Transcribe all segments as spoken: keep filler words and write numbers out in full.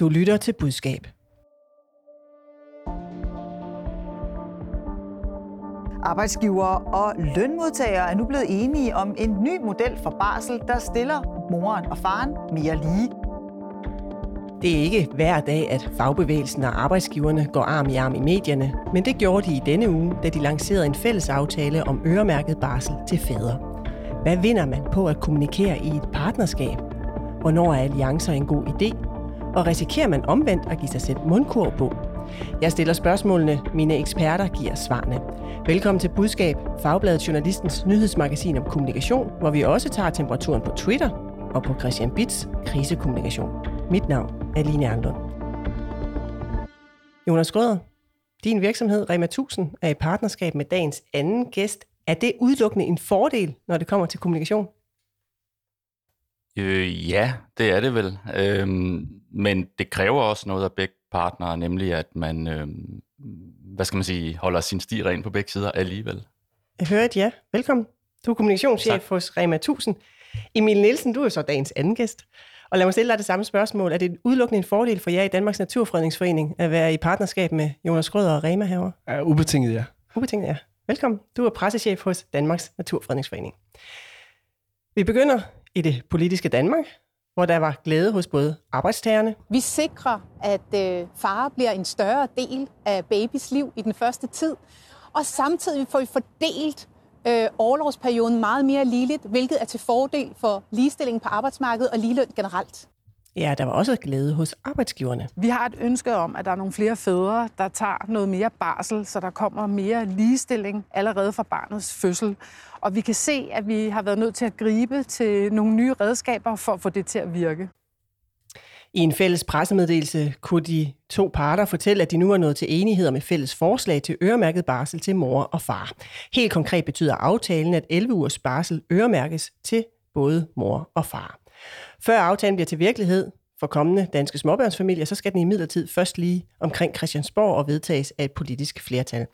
Du lytter til Budskab. Arbejdsgivere og lønmodtagere er nu blevet enige om en ny model for barsel, der stiller moren og faren mere lige. Det er ikke hver dag, at fagbevægelsen og arbejdsgiverne går arm i arm i medierne, men det gjorde de i denne uge, da de lancerede en fælles aftale om øremærket barsel til fædre. Hvad vinder man på at kommunikere i et partnerskab? Hvornår er alliancer en god idé? Og risikerer man omvendt at give sig selv mundkurv på? Jeg stiller spørgsmålene, mine eksperter giver svarene. Velkommen til Budskab, Fagbladet Journalistens nyhedsmagasin om kommunikation, hvor vi også tager temperaturen på Twitter og på Christian Bitz krisekommunikation. Mit navn er Line Arnlund. Jonas Grøder, din virksomhed Rema tusind er i partnerskab med dagens anden gæst. Er det udelukkende en fordel, når det kommer til kommunikation? Øh, ja, det er det vel. Øhm, men det kræver også noget af begge partnere, nemlig at man, øhm, hvad skal man sige, holder sin sti ren på begge sider alligevel. Jeg hører et ja. Velkommen. Du er kommunikationschef tak. Hos Rema tusind. Emil Nielsen, du er så dagens anden gæst. Og lad mig stille dig det samme spørgsmål. Er det udelukkende en fordel for jer i Danmarks Naturfredningsforening at være i partnerskab med Jonas Grøder og Rema herovre? Ja, ubetinget ja. Ubetinget ja. Velkommen. Du er pressechef hos Danmarks Naturfredningsforening. Vi begynder i det politiske Danmark, hvor der var glæde hos både arbejdstagerne. Vi sikrer, at øh, far bliver en større del af babys liv i den første tid, og samtidig får vi fordelt øh, orlovsperioden meget mere ligeligt, hvilket er til fordel for ligestillingen på arbejdsmarkedet og ligeløn generelt. Ja, der var også glæde hos arbejdsgiverne. Vi har et ønske om, at der er nogle flere fædre, der tager noget mere barsel, så der kommer mere ligestilling allerede fra barnets fødsel. Og vi kan se, at vi har været nødt til at gribe til nogle nye redskaber for at få det til at virke. I en fælles pressemeddelelse kunne de to parter fortælle, at de nu er nået til enighed om et fælles forslag til øremærket barsel til mor og far. Helt konkret betyder aftalen, at elleve ugers barsel øremærkes til både mor og far. Før aftalen bliver til virkelighed for kommende danske småbørnsfamilier, så skal den imidlertid først lige omkring Christiansborg og vedtages af et politisk flertal.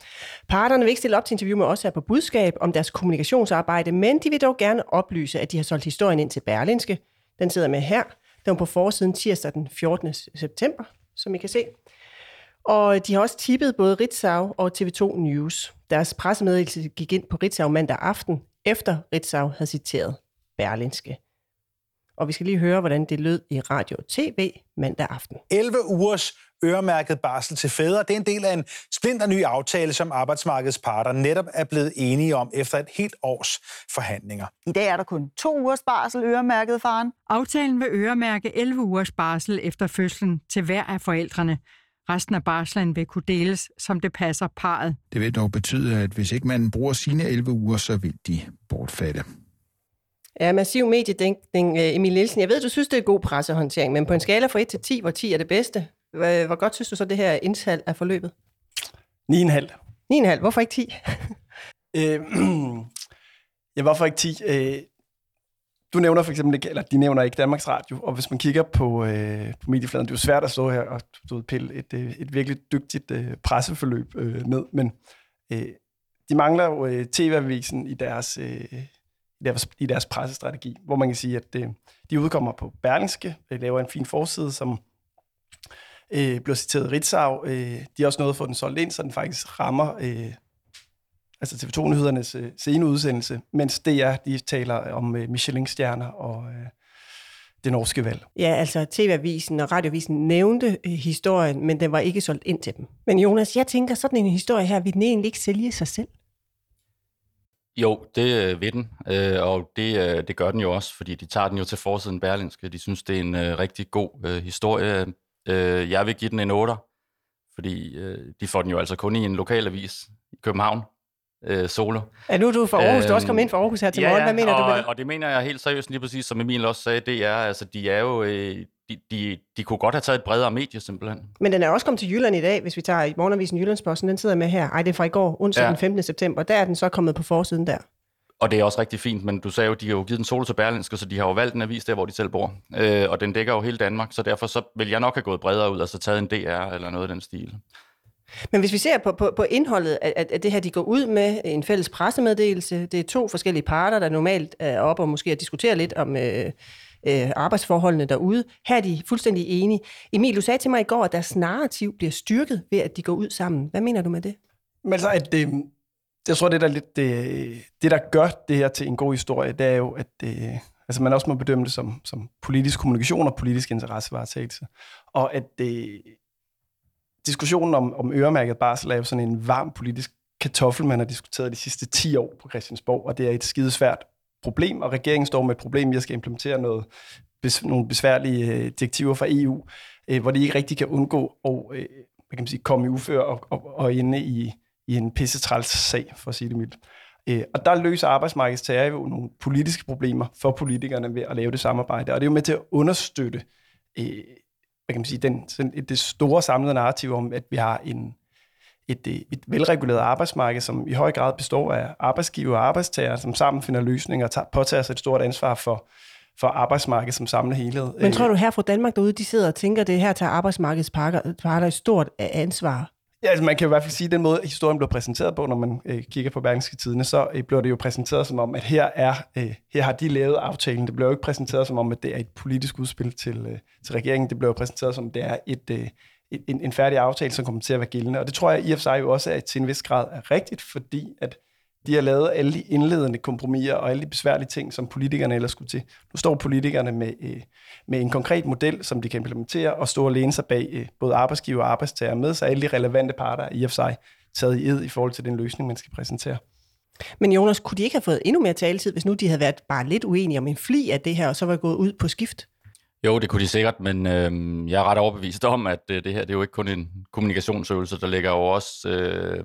Parterne vil ikke stille op til interview med os her på Budskab om deres kommunikationsarbejde, men de vil dog gerne oplyse, at de har solgt historien ind til Berlingske. Den sidder med her. Den er på forsiden tirsdag den fjortende september, som I kan se. Og de har også tippet både Ritzau og T V to News. Deres pressemeddelelse gik ind på Ritzau mandag aften, efter Ritzau havde citeret Berlingske. Og vi skal lige høre, hvordan det lød i radio og tv mandag aften. elleve ugers øremærket barsel til fædre, det er en del af en splinterny aftale, som arbejdsmarkedets parter netop er blevet enige om efter et helt års forhandlinger. I dag er der kun to ugers barsel øremærket faren. Aftalen vil øremærke elleve ugers barsel efter fødslen til hver af forældrene. Resten af barslen vil kunne deles, som det passer parret. Det vil dog betyde, at hvis ikke man bruger sine elleve uger, så vil de bortfalde. Ja, massiv mediedækning, Emil Nielsen. Jeg ved, du synes, det er god pressehåndtering, men på en skala fra et til ti, hvor ti er det bedste, hvor godt synes du så, det her indsalg er forløbet? ni komma fem. ni komma fem? Hvorfor ikke ti? øh, ja, hvorfor ikke ti? Øh, du nævner for eksempel, eller de nævner ikke Danmarks Radio, og hvis man kigger på, øh, på mediefladen, det er jo svært at stå her og stå og pille et, et virkelig dygtigt øh, presseforløb øh, ned, men øh, de mangler jo øh, T V-avisen i deres... Øh, i deres pressestrategi, hvor man kan sige, at de udkommer på Berlingske, laver en fin forside, som øh, bliver citeret Ritzau. Øh, de har også nået at få den solgt ind, så den faktisk rammer øh, altså T V to-nyhedernes øh, seneudsendelse, mens D R, de taler om øh, Michelin-stjerner og øh, det norske valg. Ja, altså T V-avisen og Radioavisen nævnte øh, historien, men den var ikke solgt ind til dem. Men Jonas, jeg tænker, sådan en historie her, vil den egentlig ikke sælge sig selv? Jo, det ved den, og det, det gør den jo også, fordi de tager den jo til forsiden Berlingske. De synes, det er en rigtig god historie. Jeg vil give den en otter, fordi de får den jo altså kun i en lokalavis i København, solo. Ja, nu er du fra Aarhus, du også kommet ind fra Aarhus her til morgen. Ja, hvad mener og, du med det? Og det mener jeg helt seriøst lige præcis, som Emil også sagde, det er, altså de er jo... De, de, de kunne godt have taget et bredere medie, simpelthen. Men den er også kommet til Jylland i dag, hvis vi tager i morgenavisen Jyllandsposten. Den sidder med her. Ej, det er fra i går, onsdag ja. Den femtende september. Der er den så kommet på forsiden der. Og det er også rigtig fint, men du sagde jo, de har jo givet en solo til Berlingske, så de har jo valgt en avis der, hvor de selv bor. Øh, og den dækker jo hele Danmark, så derfor så vil jeg nok have gået bredere ud og så taget en D R eller noget af den stil. Men hvis vi ser på, på, på indholdet af, af det her, de går ud med en fælles pressemeddelelse. Det er to forskellige parter, der normalt er oppe og måske diskuterer lidt om... Øh, øh, arbejdsforholdene derude. Her er de fuldstændig enige. Emil, du sagde til mig i går, at deres narrativ bliver styrket ved, at de går ud sammen. Hvad mener du med det? Men så at øh, jeg tror, det der lidt det, det der gør det her til en god historie, det er jo, at øh, altså man også må bedømme det som, som politisk kommunikation og politisk interessevaretagelse. Og at øh, diskussionen om, om øremærket barsel er jo sådan en varm politisk kartoffel, man har diskuteret de sidste ti år på Christiansborg, og det er et skidesvært problem, og regeringen står med et problem, jeg skal implementere noget, bes, nogle besværlige øh, direktiver fra E U, øh, hvor de ikke rigtig kan undgå at øh, hvad kan man sige, komme i ufør og, og, og inde i, i en pissetræls sag, for at sige det mildt. Øh, og der løser arbejdsmarkedstager jo nogle politiske problemer for politikerne ved at lave det samarbejde, og det er jo med til at understøtte øh, hvad kan man sige, den, sådan, det store samlede narrativ om, at vi har en Et, et velreguleret arbejdsmarked, som i høj grad består af arbejdsgiver og arbejdstagere, som sammen finder løsninger og tager, påtager sig et stort ansvar for, for arbejdsmarkedet som samlet helhed. Men tror du, her fra Danmark derude, de sidder og tænker, at det her tager arbejdsmarkedsparter et stort ansvar? Ja, altså man kan i hvert fald sige, at den måde, historien blev præsenteret på, når man øh, kigger på Berlingske Tidende, så øh, bliver det jo præsenteret som om, at her, er, øh, her har de lavet aftalen. Det bliver jo ikke præsenteret som om, at det er et politisk udspil til, øh, til regeringen. Det bliver jo præsenteret som, at det er et... Øh, En, en færdig aftale, som kommer til at være gældende. Og det tror jeg i og for sig jo også er til en vis grad er rigtigt, fordi at de har lavet alle de indledende kompromiser og alle de besværlige ting, som politikerne ellers skulle til. Nu står politikerne med, øh, med en konkret model, som de kan implementere, og står og læne sig bag øh, både arbejdsgiver og arbejdstager med sig. Alle de relevante parter i og for sig taget i ed i forhold til den løsning, man skal præsentere. Men Jonas, kunne de ikke have fået endnu mere taletid, hvis nu de havde været bare lidt uenige om en fli af det her, og så var gået ud på skift? Jo, det kunne de sikkert, men øh, jeg er ret overbevist om, at øh, det her det er jo ikke kun en kommunikationsøvelse, der ligger jo også øh,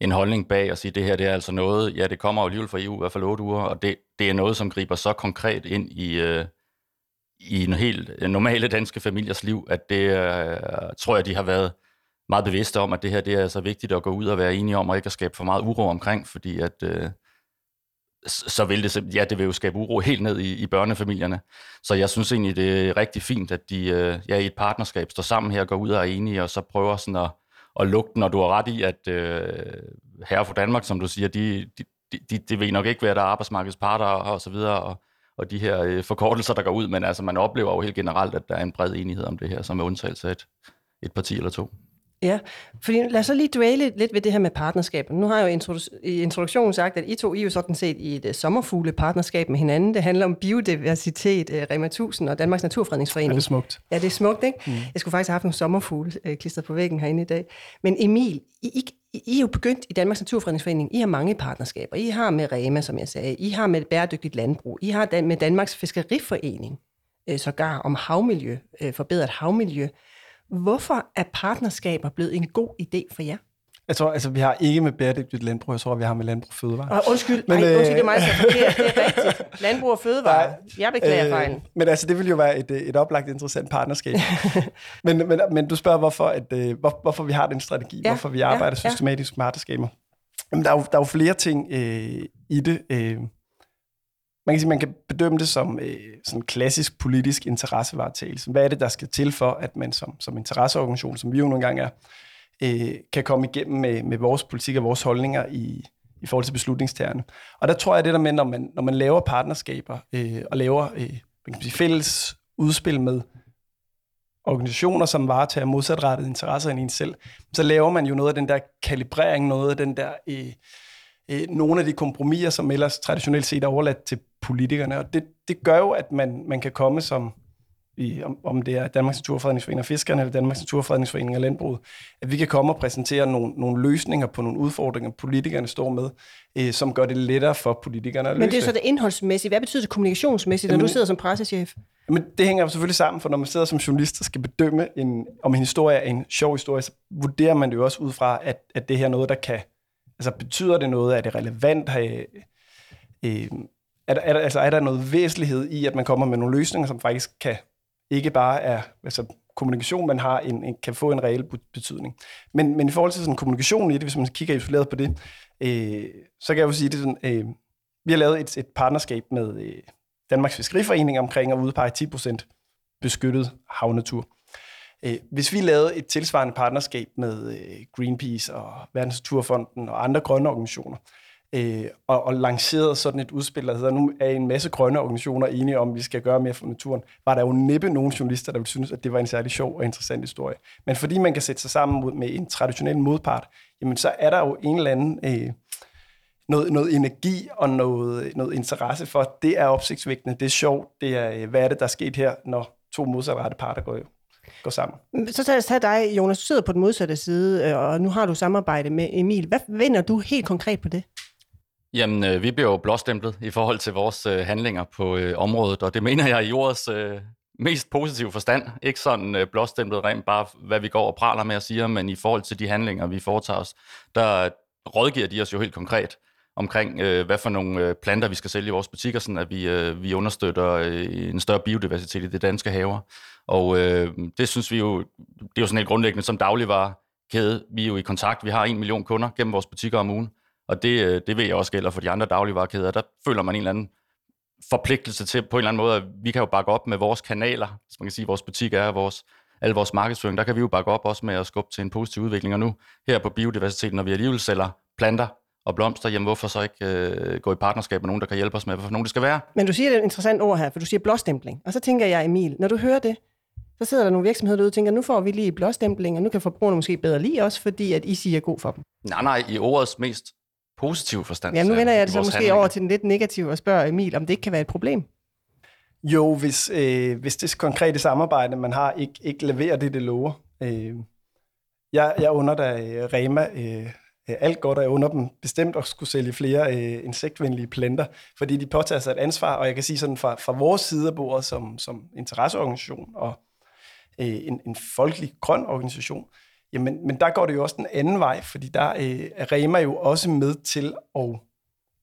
en holdning bag at sige, at det her det er altså noget, ja, det kommer jo alligevel fra E U i hvert fald otte uger, og det, det er noget, som griber så konkret ind i, øh, i en helt normale danske familiers liv, at det øh, tror jeg, de har været meget bevidste om, at det her det er så vigtigt at gå ud og være enige om, og ikke at skabe for meget uro omkring, fordi at... Øh, så vil det, ja, det vil jo skabe uro helt ned i, i børnefamilierne. Så jeg synes egentlig, det er rigtig fint, at de ja, i et partnerskab står sammen her og går ud og er enige, og så prøver sådan at, at lukke den, og du har ret i, at øh, herre fra Danmark, som du siger, det de, de, de ved nok ikke være, der er arbejdsmarkedsparter og så videre, og, og de her øh, forkortelser, der går ud, men altså man oplever jo helt generelt, at der er en bred enighed om det her, som er undtagelse af et, et parti eller to. Ja, fordi lad os så lige dvæle lidt ved det her med partnerskaber. Nu har jeg jo introdu- i introduktionen sagt, at I to I er jo sådan set i et uh, sommerfuglepartnerskab med hinanden. Det handler om biodiversitet, uh, Rema tusind og Danmarks Naturfredningsforening. Ja, det er smukt. Ja, det er smukt, ikke? Mm. Jeg skulle faktisk have haft nogle sommerfugle uh, klistret på væggen herinde i dag. Men Emil, I, I, I er jo begyndt i Danmarks Naturfredningsforening. I har mange partnerskaber. I har med Rema, som jeg sagde. I har med bæredygtigt landbrug. I har med Danmarks Fiskeriforening, uh, sågar om havmiljø, uh, forbedret havmiljø. Hvorfor er partnerskaber blevet en god idé for jer? Jeg tror, altså, vi har ikke med bæredygtigt landbrug. Jeg tror, vi har med landbrug og fødevare. Og undskyld, men, ej, øh... undskyld, det er mig, der forkert. Det er rigtigt. Landbrug og fødevare. Nej, jeg beklager øh, fejlen. Men altså, det ville jo være et, et oplagt interessant partnerskab. men, men, men du spørger, hvorfor, at, hvor, hvorfor vi har den strategi, ja, hvorfor vi arbejder ja, systematisk med ja. partnerskaber. Jamen, der, er jo, der er jo flere ting øh, i det. Øh, Man kan sige, man kan bedømme det som øh, sådan klassisk politisk interessevaretagelse. Hvad er det, der skal til for, at man som, som interesseorganisation, som vi jo nogle gange er, øh, kan komme igennem med, med vores politik og vores holdninger i, i forhold til beslutningstagerne. Og der tror jeg, det der med, når man, når man laver partnerskaber øh, og laver øh, man kan sige, fælles udspil med organisationer, som varetager modsatrettede interesser end en selv, så laver man jo noget af den der kalibrering, noget af den der... Øh, nogle af de kompromiser, som ellers traditionelt set er overladt til politikerne. Og det, det gør jo, at man, man kan komme som, i, om, om det er Danmarks Naturfredningsforening og Fiskerne, eller Danmarks Naturfredningsforening og Landbruget, at vi kan komme og præsentere nogle, nogle løsninger på nogle udfordringer, politikerne står med, øh, som gør det lettere for politikerne at løse. Men det er så det indholdsmæssige. Hvad betyder det kommunikationsmæssigt, når du sidder som pressechef? Men det hænger jo selvfølgelig sammen, for når man sidder som journalist og skal bedømme, en, om en historie er en sjov historie, så vurderer man det jo også ud fra, at, at det her er noget, der kan... Altså, betyder det noget? Er det relevant? Er, er, er, altså, er der noget væsentlighed i, at man kommer med nogle løsninger, som faktisk kan ikke bare er altså, kommunikation, man har en, en, kan få en reel betydning. Men, men i forhold til sådan, kommunikationen i det, hvis man kigger isoleret på det, øh, så kan jeg jo sige, at øh, vi har lavet et, et partnerskab med øh, Danmarks Fiskeriforening omkring at udpege ti procent beskyttet havnatur. Hvis vi lavede et tilsvarende partnerskab med Greenpeace og Verdens Naturfonden og andre grønne organisationer, øh, og, og lancerede sådan et udspil, der hedder, nu er en masse grønne organisationer enige om, at vi skal gøre mere for naturen, var der jo næppe nogen journalister, der ville synes, at det var en særlig sjov og interessant historie. Men fordi man kan sætte sig sammen med en traditionel modpart, jamen så er der jo en eller anden... Øh, Noget, noget energi og noget, noget interesse for, det er opsigtsvækkende, det er sjovt, det er, hvad er det, der er sket her, når to modsatrettede parter går, går sammen. Så tager jeg dig, Jonas, du sidder på den modsatte side, og nu har du samarbejde med Emil. Hvad vinder du helt konkret på det? Jamen, vi bliver jo blåstemplet i forhold til vores handlinger på øh, området, og det mener jeg i jordets øh, mest positive forstand. Ikke sådan øh, blåstemplet rent bare, hvad vi går og praler med og siger, men i forhold til de handlinger, vi foretager os, der rådgiver de os jo helt konkret omkring, øh, hvad for nogle øh, planter, vi skal sælge i vores butikker, sådan at vi, øh, vi understøtter øh, en større biodiversitet i det danske haver. Og øh, det synes vi jo, det er jo sådan helt grundlæggende som dagligvarekæde. Vi er jo i kontakt, vi har en million kunder gennem vores butikker om ugen, og det, øh, det ved jeg også gælder for de andre dagligvarekæder. Der føler man en eller anden forpligtelse til, på en eller anden måde, at vi kan jo bakke op med vores kanaler, så man kan sige, vores butikker er vores, alle vores markedsføring, der kan vi jo bakke op også med at skubbe til en positiv udvikling. Og nu her på biodiversiteten, når vi alligevel sælger planter og blomster, jamen hvorfor så ikke øh, gå i partnerskab med nogen, der kan hjælpe os med, hvorfor nogen det skal være? Men du siger det et interessant ord her, for du siger blåstempling. Og så tænker jeg, Emil, når du hører det, så sidder der nogle virksomheder derude og tænker, nu får vi lige blåstempling, og nu kan forbrugerne måske bedre lide os, fordi at I siger god for dem. Nej, nej, i ordets mest positive forstand. Ja, nu vender jeg det så måske handlinger over til den lidt negative og spørger Emil, om det ikke kan være et problem. Jo, hvis, øh, hvis det konkrete samarbejde, man har, ikke, ikke leverer det, det lover. Øh, jeg, jeg under da Rema... Øh, alt godt, og jeg under dem bestemt at skulle sælge flere øh, insektvenlige planter, fordi de påtager sig et ansvar, og jeg kan sige sådan fra, fra vores side af bordet som, som interesseorganisation og øh, en, en folkelig grøn organisation, jamen, men der går det jo også den anden vej, fordi der øh, er Rema jo også med til at,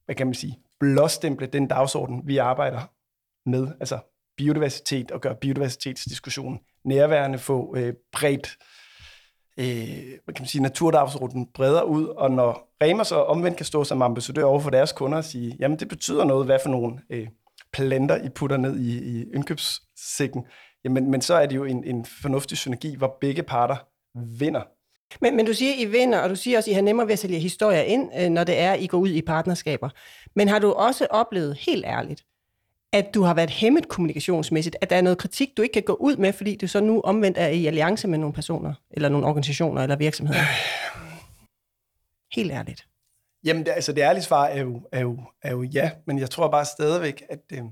hvad kan man sige, blåstemple den dagsorden, vi arbejder med, altså biodiversitet og gøre biodiversitetsdiskussionen nærværende, få øh, bredt Hvad kan man sige, naturdagsruten breder ud, og når Rema så omvendt kan stå som ambassadør over for deres kunder og sige, jamen det betyder noget, hvad for nogle øh, planter I putter ned i, i indkøbssækken, jamen men så er det jo en, en fornuftig synergi, hvor begge parter vinder. Men, men du siger, I vinder, og du siger også, I har nemmere ved at sælge historier ind, når det er, I går ud i partnerskaber. Men har du også oplevet, helt ærligt, at du har været hæmmet kommunikationsmæssigt, at der er noget kritik, du ikke kan gå ud med, fordi du så nu omvendt er i alliance med nogle personer, eller nogle organisationer, eller virksomheder? Helt ærligt. Jamen, det, altså det ærlige svar er jo, er, jo, er jo ja, men jeg tror bare stadigvæk, at øh,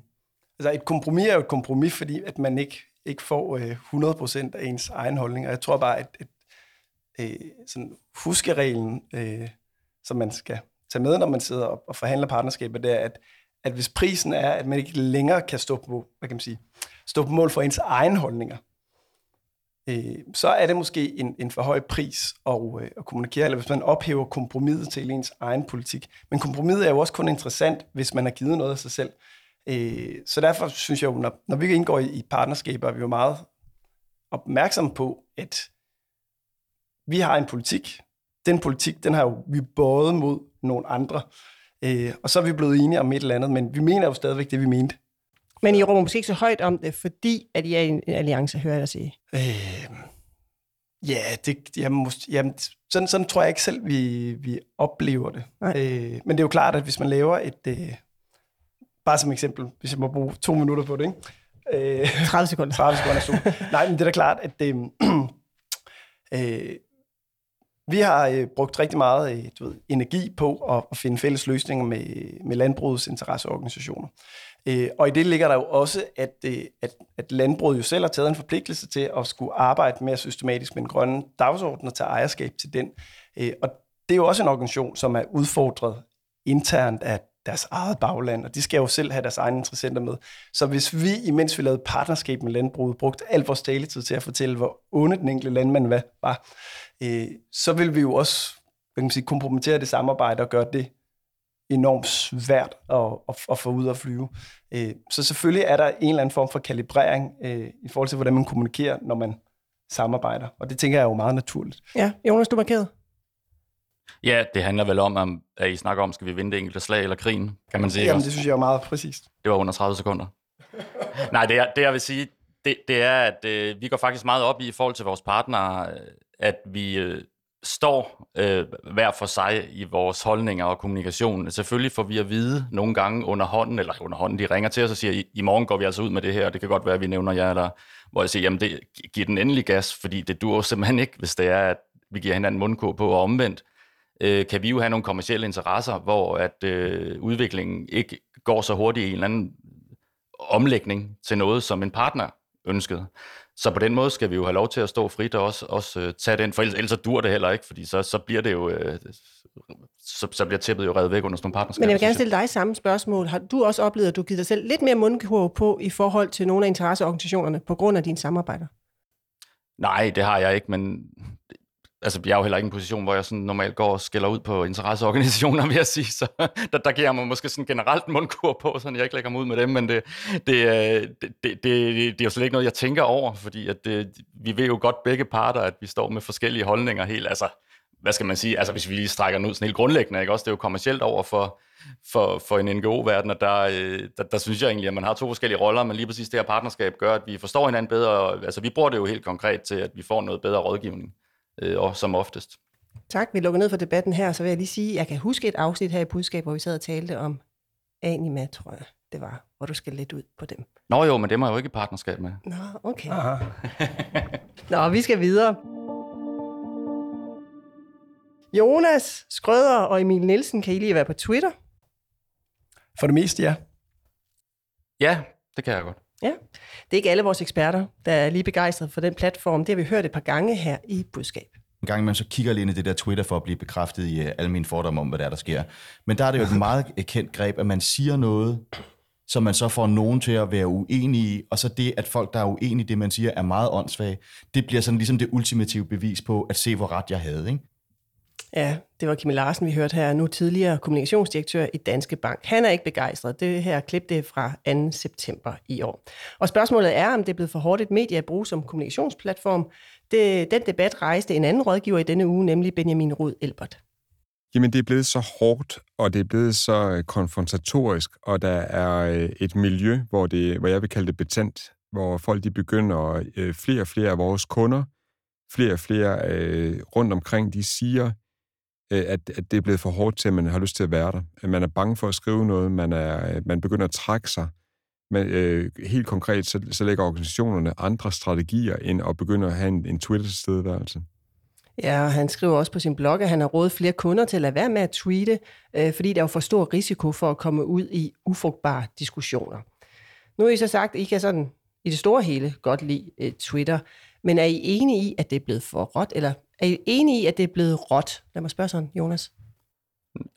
altså et kompromis er jo et kompromis, fordi at man ikke, ikke får øh, hundrede procent af ens egen holdning, og jeg tror bare, at, at øh, sådan huskereglen, øh, som man skal tage med, når man sidder og, og forhandler partnerskaber, det er, at at hvis prisen er, at man ikke længere kan stå på, hvad kan man sige, stå på mål for ens egen holdninger, øh, så er det måske en, en for høj pris at, øh, at kommunikere, eller hvis man ophæver kompromiset til ens egen politik. Men kompromiset er jo også kun interessant, hvis man har givet noget af sig selv. Øh, så derfor synes jeg jo, når, når vi indgår i, i partnerskaber, er vi jo meget opmærksomme på, at vi har en politik. Den politik, den har jo vi både mod nogle andre, Øh, og så er vi blevet enige om et eller andet, men vi mener jo stadigvæk det, vi mente. Men I råber måske ikke så højt om det, fordi at I er i en alliance, hører jeg dig sige. Øh, ja, det, jamen, måske, jamen, sådan, sådan tror jeg ikke selv, vi, vi oplever det. Øh, men det er jo klart, at hvis man laver et... Øh, bare som eksempel, hvis jeg må bruge to minutter på det, ikke? Øh, tredive sekunder. tredive sekunder, så. Nej, men det er da klart, at... Øh, øh, Vi har øh, brugt rigtig meget øh, du ved, energi på at, at finde fælles løsninger med, med landbrugets interesseorganisationer. Øh, og i det ligger der jo også, at, øh, at, at landbruget jo selv har taget en forpligtelse til at skulle arbejde mere systematisk med den grønne dagsorden og tage ejerskab til den. Øh, og det er jo også en organisation, som er udfordret internt af deres eget bagland, og de skal jo selv have deres egne interessenter med. Så hvis vi, imens vi lavede partnerskab med landbruget, brugte alt vores taletid til at fortælle, hvor onde den enkelte landmand var, øh, så vil vi jo også, hvad kan man sige, kompromittere det samarbejde og gøre det enormt svært at, at, at få ud at flyve. Øh, så selvfølgelig er der en eller anden form for kalibrering øh, i forhold til, hvordan man kommunikerer, når man samarbejder, og det tænker jeg er jo meget naturligt. Ja, Jonas, du markerede. Ja, det handler vel om, at I snakker om, skal vi vinde det enkelte slag eller krigen, kan man sige. Jamen, det synes jeg er meget præcist. Det var under tredive sekunder. Nej, det, er, det jeg vil sige, det, det er, at øh, vi går faktisk meget op i, i forhold til vores partnere, at vi øh, står øh, hver for sig i vores holdninger og kommunikation. Selvfølgelig får vi at vide nogle gange under hånden, eller under hånden, de ringer til os og siger, i, i morgen går vi altså ud med det her, og det kan godt være, at vi nævner jer, eller hvor jeg siger, jamen det, giv den endelig gas, fordi det duer simpelthen ikke, hvis det er, at vi giver hinanden mundkur på, og omvendt øh, kan vi jo have nogle kommercielle interesser, hvor at øh, udviklingen ikke går så hurtigt i en eller anden omlægning til noget, som en partner ønskede. Så på den måde skal vi jo have lov til at stå frit og også, også øh, tage den, for ellers, ellers dur det heller ikke, fordi så, så bliver det jo øh, så, så bliver tippet jo reddet væk under sådan nogle partnerskaber. Men jeg vil gerne stille dig samme spørgsmål. Har du også oplevet, at du giver dig selv lidt mere mundkurv på i forhold til nogle af interesseorganisationerne på grund af dine samarbejder? Nej, det har jeg ikke, men altså, jeg er jo heller ikke i en position, hvor jeg sådan normalt går og skælder ud på interesseorganisationer, vil jeg sige. Så der, der giver jeg mig måske sådan generelt mundkur på, så jeg ikke lægger mig ud med dem, men det, det, det, det, det er jo slet ikke noget, jeg tænker over, fordi at det, vi ved jo godt begge parter, at vi står med forskellige holdninger helt, altså, hvad skal man sige, altså hvis vi lige strækker den ud sådan helt grundlæggende, ikke? Også det er jo kommercielt over for, for, for en N G O-verden, og der, der, der synes jeg egentlig, at man har to forskellige roller, men lige præcis det her partnerskab gør, at vi forstår hinanden bedre, og, altså vi bruger det jo helt konkret til, at vi får noget bedre rådgivning. Og som oftest. Tak, vi lukker ned for debatten her, så vil jeg lige sige, at jeg kan huske et afsnit her i Budskab, hvor vi sad og talte om anima, tror jeg, det var, hvor du skal lidt ud på dem. Nå jo, men dem har jeg jo ikke partnerskab med. Nå, okay. Nå, vi skal videre. Jonas Skrøder og Emil Nielsen, kan I lige være på Twitter? For det meste, ja. Ja, det kan jeg godt. Ja, det er ikke alle vores eksperter, der er lige begejstrede for den platform. Det har vi hørt et par gange her i Budskab. En gang man så kigger alene det der Twitter for at blive bekræftet i alle mine fordomme om, hvad der er, der sker. Men der er det jo et meget kendt greb, at man siger noget, som man så får nogen til at være uenige i, og så det, at folk, der er uenige i det, man siger, er meget åndssvage. Det bliver sådan ligesom det ultimative bevis på, at se, hvor ret jeg havde, ikke? Ja, det var Kim Larsen, vi hørte her, nu tidligere kommunikationsdirektør i Danske Bank. Han er ikke begejstret. Det her klip, det er fra anden september i år. Og spørgsmålet er, om det er blevet for hårdt et medie at bruge som kommunikationsplatform. Det, den debat rejste en anden rådgiver i denne uge, nemlig Benjamin Rud Elbert. Jamen, det er blevet så hårdt, og det er blevet så konfrontatorisk, og der er et miljø, hvor, det, hvor jeg vil kalde det betændt, hvor folk de begynder, flere og flere af vores kunder, flere og flere øh, rundt omkring, de siger, At, at det er blevet for hårdt til, at man har lyst til at være der. At man er bange for at skrive noget, man, er, man begynder at trække sig. Men, øh, helt konkret, så, så lægger organisationerne andre strategier end at begynde at have en, en Twitter-tilstedeværelse. Ja, og han skriver også på sin blog, at han har rådet flere kunder til at lade være med at tweete, øh, fordi der er jo for stor risiko for at komme ud i ufrugtbare diskussioner. Nu har I så sagt, at I kan sådan i det store hele godt lide øh, Twitter, men er I enige i, at det er blevet for råt, eller... Er I enige i, at det er blevet råt? Lad mig spørge sådan, Jonas.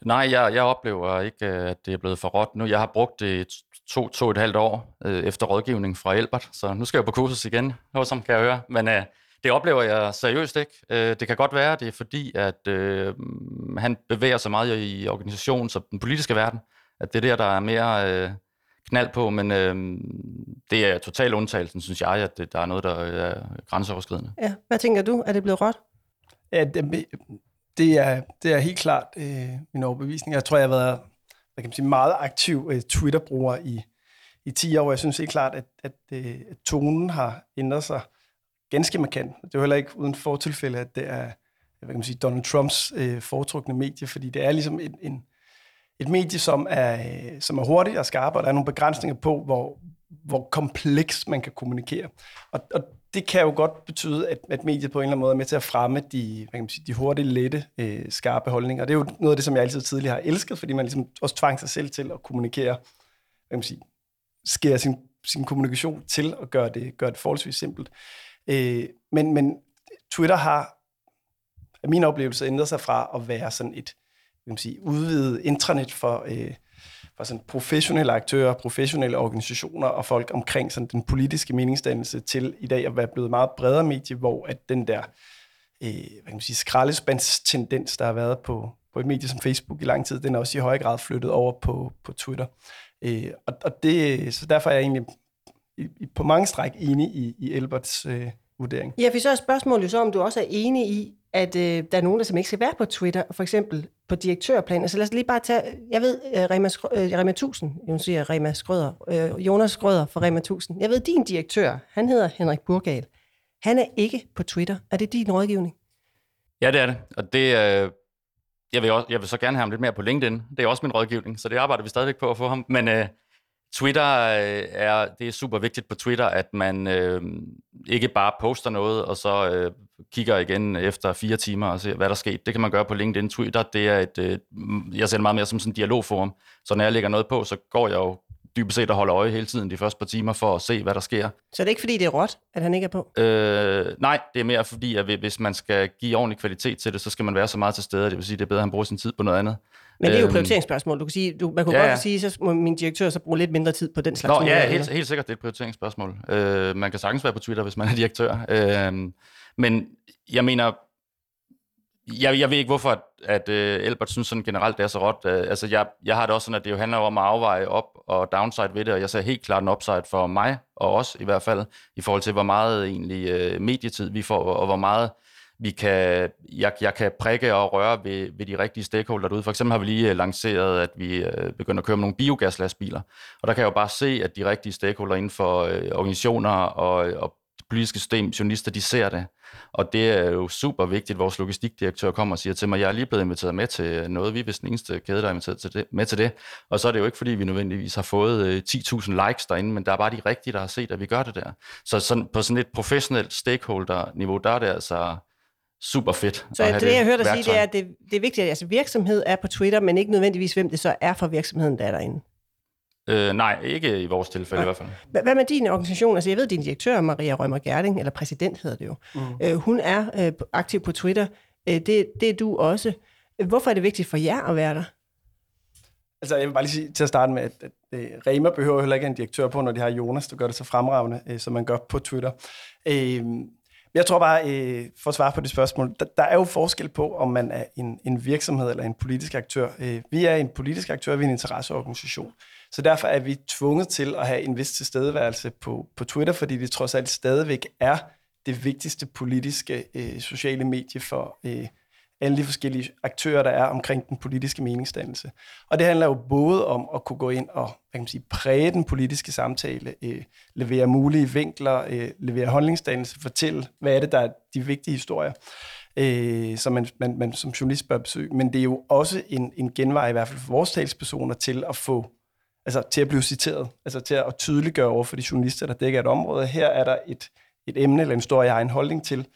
Nej, jeg, jeg oplever ikke, at det er blevet for råt nu. Jeg har brugt det to, to og et halvt år øh, efter rådgivning fra Elbert, så nu skal jeg på kursus igen, som kan jeg høre. Men øh, det oplever jeg seriøst ikke. Øh, det kan godt være, det er fordi, at øh, han bevæger sig meget i organisationen, så den politiske verden, at det er der, der er mere... Øh, knald på, men øh, det er total undtagelsen, synes jeg, at det, der er noget, der er grænseoverskridende. Ja, hvad tænker du? Er det blevet råt? Ja, det, det, er, det er helt klart øh, min overbevisning. Jeg tror, jeg har været hvad kan man sige, meget aktiv øh, Twitter-bruger i, i ti år. Jeg synes helt klart, at, at, øh, at tonen har ændret sig ganske markant. Det er jo heller ikke uden fortilfælde, at det er hvad kan man sige, Donald Trumps øh, foretrukne medie, fordi det er ligesom en, en Et medie, som er, som er hurtigt og skarpt, og der er nogle begrænsninger på, hvor, hvor kompleks man kan kommunikere. Og, og det kan jo godt betyde, at, at mediet på en eller anden måde er med til at fremme de, hvad kan man sige, de hurtige, lette, øh, skarpe holdninger. Og det er jo noget af det, som jeg altid tidligere har elsket, fordi man ligesom også tvang sig selv til at kommunikere, hvad kan man sige, skære sin, sin kommunikation til og gøre det, gøre det forholdsvis simpelt. Øh, men, men Twitter har, af min oplevelse, ændret sig fra at være sådan et Kan man sige, udvide intranet for, øh, for sådan professionelle aktører, professionelle organisationer og folk omkring sådan den politiske meningsdannelse til i dag at være blevet meget bredere medie, hvor at den der øh, hvad kan man sige, skraldespandstendens, der har været på, på et medie som Facebook i lang tid, den er også i høj grad flyttet over på, på Twitter. Øh, og, og det, så derfor er jeg egentlig i, på mange stræk enig i, i Elberts øh, vurdering. Ja, for så er spørgsmålet jo så, om du også er enig i, at øh, der er nogen, der som ikke skal være på Twitter, for eksempel på direktørplan. Altså lad os lige bare tage, jeg ved, uh, Rema, Skr- uh, Rema tusind, jeg vil sige Rema Skrøder, uh, Jonas Skrøder fra Rema tusind. Jeg ved, din direktør, han hedder Henrik Burgal. Han er ikke på Twitter. Er det din rådgivning? Ja, det er det. Og det, øh, jeg, vil også, jeg vil så gerne have ham lidt mere på LinkedIn. Det er også min rådgivning, så det arbejder vi stadigvæk på at få ham. Men øh, Twitter, øh, er, det er super vigtigt på Twitter, at man øh, ikke bare poster noget, og så øh, kigger igen efter fire timer og ser, hvad der sker. Det kan man gøre på LinkedIn. Twitter, det er et, øh, jeg ser det meget mere som sådan en dialogforum. Så når jeg lægger noget på, så går jeg jo dybest set at holde øje hele tiden de første par timer for at se, hvad der sker. Så er det ikke, fordi det er råt, at han ikke er på? Øh, nej, det er mere fordi, at hvis man skal give ordentlig kvalitet til det, så skal man være så meget til stede. Det vil sige, det er bedre, at han bruger sin tid på noget andet. Men det er jo prioriteringsspørgsmål. Du kan sige, du, man kunne ja, godt ja. sige, så må min direktør så bruge lidt mindre tid på den slags. Nå, ja, helt, helt sikkert, det er et prioriteringsspørgsmål. Øh, man kan sagtens være på Twitter, hvis man er direktør. Øh, men jeg mener... Jeg, jeg ved ikke, hvorfor at, at uh, Elbert synes sådan generelt, det er så råt. Uh, altså, jeg, jeg har det også sådan, at det jo handler om at afveje op- og downside ved det, og jeg ser helt klart en upside for mig, og os i hvert fald, i forhold til, hvor meget egentlig uh, medietid vi får, og hvor meget vi kan, jeg, jeg kan prikke og røre ved, ved de rigtige stakeholder derude. For eksempel har vi lige uh, lanceret, at vi uh, begynder at køre med nogle biogaslastbiler, og der kan jeg jo bare se, at de rigtige stakeholder inden for uh, organisationer og, og politiske system, journalister, de ser det. Og det er jo super vigtigt, at vores logistikdirektør kommer og siger til mig, jeg er lige blevet inviteret med til noget, vi er vist den eneste kæde, der er inviteret til det, med til det. Og så er det jo ikke, fordi vi nødvendigvis har fået øh, ti tusind likes derinde, men der er bare de rigtige, der har set, at vi gør det der. Så sådan, på sådan et professionelt stakeholder-niveau, der er det altså super fedt. Så det, det, jeg hørte dig sige, det er, at det, det er vigtigt, at altså, virksomhed er på Twitter, men ikke nødvendigvis, hvem det så er for virksomheden, der er derinde. Øh, nej, ikke i vores tilfælde ja. i hvert fald. Hvad med din organisation? Altså, jeg ved, din direktør, Maria Rømer Gjerding, eller præsident hedder det jo, mm. øh, hun er øh, aktiv på Twitter. Øh, det, det er du også. Hvorfor er det vigtigt for jer at være der? Altså, jeg vil bare lige sige til at starte med, at, at, at Rema behøver heller ikke en direktør på, når de har Jonas, der gør det så fremragende, øh, som man gør på Twitter. Øh, jeg tror bare, øh, for at svare på det spørgsmål, der, der er jo forskel på, om man er en, en virksomhed eller en politisk aktør. Øh, vi er en politisk aktør, vi er en interesseorganisation. Så derfor er vi tvunget til at have en vis tilstedeværelse på, på Twitter, fordi det trods alt stadigvæk er det vigtigste politiske øh, sociale medie for øh, alle de forskellige aktører, der er omkring den politiske meningsdannelse. Og det handler jo både om at kunne gå ind og hvad kan man sige, præge den politiske samtale, øh, levere mulige vinkler, øh, levere holdningsdannelse, fortælle, hvad er det, der er de vigtige historier, øh, som man, man, man som journalist bør besøge. Men det er jo også en, en genvej, i hvert fald for vores talspersoner, til at få altså til at blive citeret, altså til at tydeliggøre over for de journalister, der dækker et område. Her er der et, et emne eller en historie, jeg har en holdning til.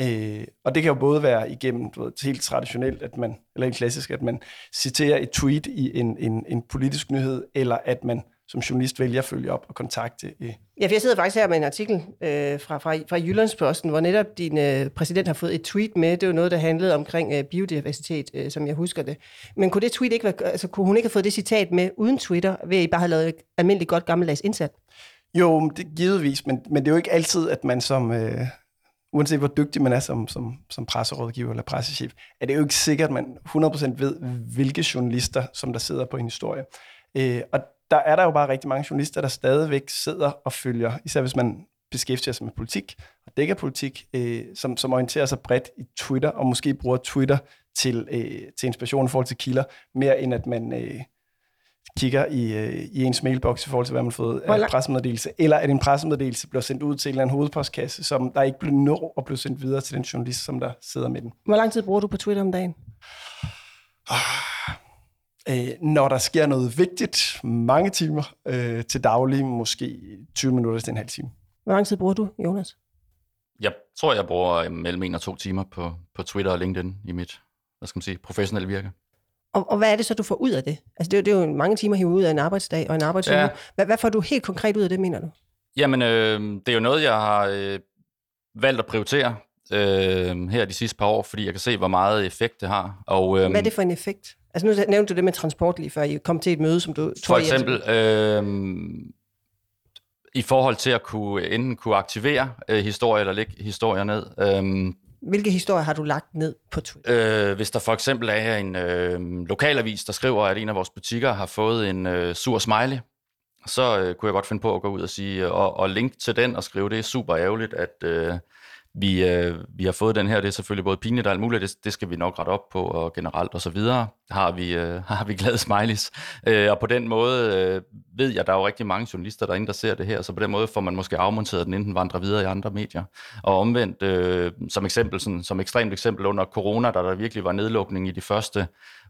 Øh, og det kan jo både være igennem, du ved, helt traditionelt, at man, eller en klassisk, at man citerer et tweet i en, en, en politisk nyhed, eller at man som journalist vælger at følge op og kontakte. Øh. Ja, for jeg sidder faktisk her med en artikel øh, fra, fra, fra Jyllandsposten, hvor netop din øh, præsident har fået et tweet med. Det var noget, der handlede omkring øh, biodiversitet, øh, som jeg husker det. Men kunne det tweet ikke være, altså, kunne hun ikke have fået det citat med uden Twitter, ved at I bare have lavet almindelig godt gammeldags indsat? Jo, det, givetvis, men, men det er jo ikke altid, at man som... Øh uanset hvor dygtig man er som, som, som presserådgiver eller pressechef, er det jo ikke sikkert, at man hundrede procent ved, hvilke journalister, som der sidder på en historie. Øh, og der er der jo bare rigtig mange journalister, der stadigvæk sidder og følger, især hvis man beskæftiger sig med politik og dækker politik, øh, som, som orienterer sig bredt i Twitter, og måske bruger Twitter til, øh, til inspiration i forhold til kilder, mere end at man... Øh, kigger i, øh, i ens mailbox i forhold til, hvad man har fået af pressemeddelelse, eller at en pressemeddelelse bliver sendt ud til en eller anden hovedpostkasse, som der ikke bliver nået og bliver sendt videre til den journalist, som der sidder med den. Hvor lang tid bruger du på Twitter om dagen? Øh, når der sker noget vigtigt, mange timer øh, til daglig, måske tyve minutter til en halv time. Hvor lang tid bruger du, Jonas? Jeg tror, jeg bruger mellem en og to timer på, på Twitter og LinkedIn i mit, hvad skal man sige, professionelle virke. Og, og hvad er det så, du får ud af det? Altså, det, det er jo mange timer hivet ud af en arbejdsdag og en arbejdsuge. Ja. Hvad, hvad får du helt konkret ud af det, mener du? Jamen, øh, det er jo noget, jeg har øh, valgt at prioritere øh, her de sidste par år, fordi jeg kan se, hvor meget effekt det har. Og, øh, hvad er det for en effekt? Altså, nu nævnte du det med transport lige før. I kom til et møde, som du tror... For eksempel... Øh, I forhold til at kunne enten kunne aktivere øh, historier eller lægge historier ned... Øh, Hvilke historier har du lagt ned på Twitter? Øh, hvis der for eksempel er en øh, lokalavis, der skriver, at en af vores butikker har fået en øh, sur smiley, så øh, kunne jeg godt finde på at gå ud og sige, og, og linke til den og skrive, det er super ærgerligt, at øh, vi, øh, vi har fået den her, det er selvfølgelig både pinligt og alt muligt, det, det skal vi nok rette op på, og generelt og så videre, har vi, øh, har vi glade smileys. Øh, og på den måde øh, ved jeg, der er jo rigtig mange journalister derinde, der ser det her, så på den måde får man måske afmonteret den, enten vandrer videre i andre medier. Og omvendt, øh, som eksempel, sådan, som ekstremt eksempel under corona, der der virkelig var nedlukning i de første